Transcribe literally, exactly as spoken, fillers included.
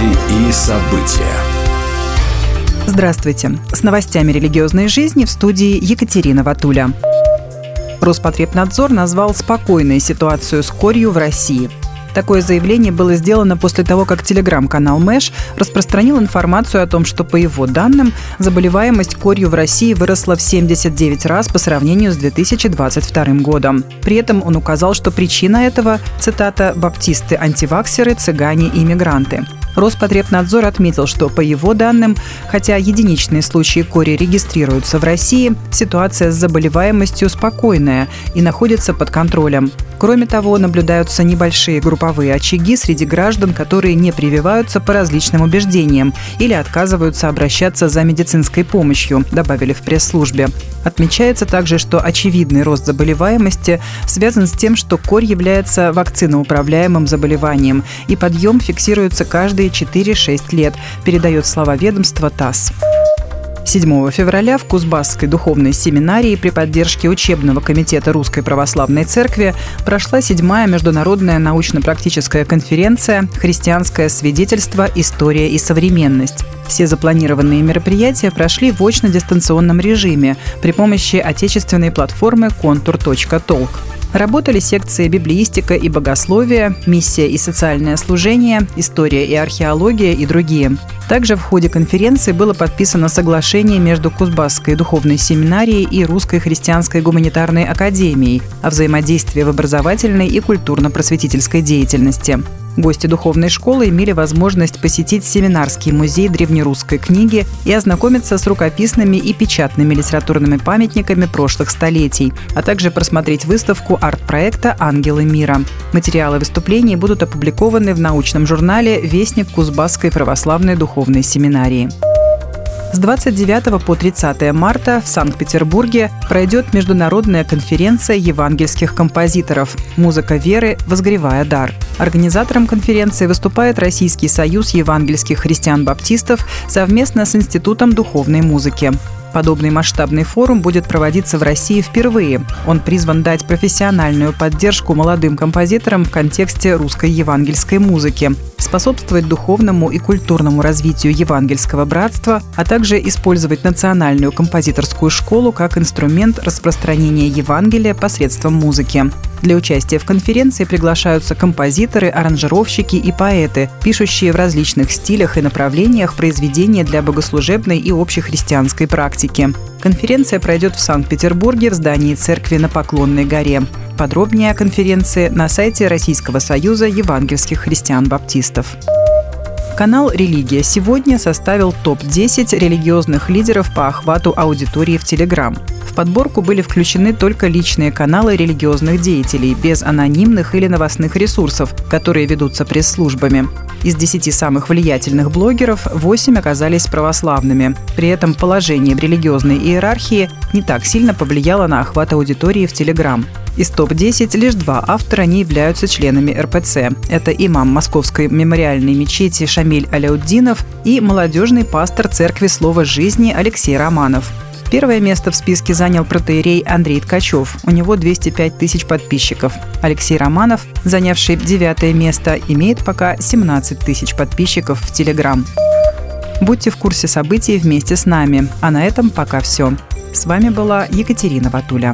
Новости и события. Здравствуйте. С новостями религиозной жизни в студии Екатерина Ватуля. Роспотребнадзор назвал спокойной ситуацию с корью в России. Такое заявление было сделано после того, как телеграм-канал Mash распространил информацию о том, что, по его данным, заболеваемость корью в России выросла в семьдесят девять раз по сравнению с две тысячи двадцать вторым годом. При этом он указал, что причина этого, цитата, «баптисты-антиваксеры, цыгане и мигранты». Роспотребнадзор отметил, что, по его данным, хотя единичные случаи кори регистрируются в России, ситуация с заболеваемостью спокойная и находится под контролем. Кроме того, наблюдаются небольшие групповые очаги среди граждан, которые не прививаются по различным убеждениям или отказываются обращаться за медицинской помощью, добавили в пресс-службе. Отмечается также, что очевидный рост заболеваемости связан с тем, что корь является вакциноуправляемым заболеванием, и подъем фиксируется каждые четыре-шесть лет, передает слова ведомства ТАСС. седьмого февраля в Кузбасской духовной семинарии при поддержке учебного комитета Русской Православной Церкви прошла седьмая международная научно-практическая конференция «Христианское свидетельство. История и современность». Все запланированные мероприятия прошли в очно-дистанционном режиме при помощи отечественной платформы Контур точка Толк. Работали секции «Библеистика и богословие», «Миссия и социальное служение», «История и археология» и другие. Также в ходе конференции было подписано соглашение между Кузбасской духовной семинарией и Русской христианской гуманитарной академией о взаимодействии в образовательной и культурно-просветительской деятельности. Гости духовной школы имели возможность посетить семинарский музей древнерусской книги и ознакомиться с рукописными и печатными литературными памятниками прошлых столетий, а также просмотреть выставку арт-проекта «Ангелы мира». Материалы выступлений будут опубликованы в научном журнале «Вестник Кузбасской православной духовной семинарии». С двадцать девятого по тридцатое марта в Санкт-Петербурге пройдет международная конференция евангельских композиторов «Музыка веры - возгревая дар». Организатором конференции выступает Российский союз евангельских христиан-баптистов совместно с Институтом духовной музыки. Подобный масштабный форум будет проводиться в России впервые. Он призван дать профессиональную поддержку молодым композиторам в контексте русской евангельской музыки, способствовать духовному и культурному развитию евангельского братства, а также использовать национальную композиторскую школу как инструмент распространения Евангелия посредством музыки. Для участия в конференции приглашаются композиторы, аранжировщики и поэты, пишущие в различных стилях и направлениях произведения для богослужебной и общехристианской практики. Конференция пройдет в Санкт-Петербурге в здании церкви на Поклонной горе. Подробнее о конференции на сайте Российского союза евангельских христиан-баптистов. Канал «Религия сегодня» составил топ десять религиозных лидеров по охвату аудитории в Телеграм. В подборку были включены только личные каналы религиозных деятелей, без анонимных или новостных ресурсов, которые ведутся пресс-службами. Из десяти самых влиятельных блогеров восемь оказались православными. При этом положение в религиозной иерархии не так сильно повлияло на охват аудитории в Телеграм. Из топ десяти лишь два автора не являются членами эр пэ цэ. Это имам Московской мемориальной мечети Шамиль Аляутдинов и молодежный пастор Церкви Слова Жизни Алексей Романов. Первое место в списке занял протоиерей Андрей Ткачев. У него двести пять тысяч подписчиков. Алексей Романов, занявший девятое место, имеет пока семнадцать тысяч подписчиков в Телеграм. Будьте в курсе событий вместе с нами. А на этом пока все. С вами была Екатерина Ватуля.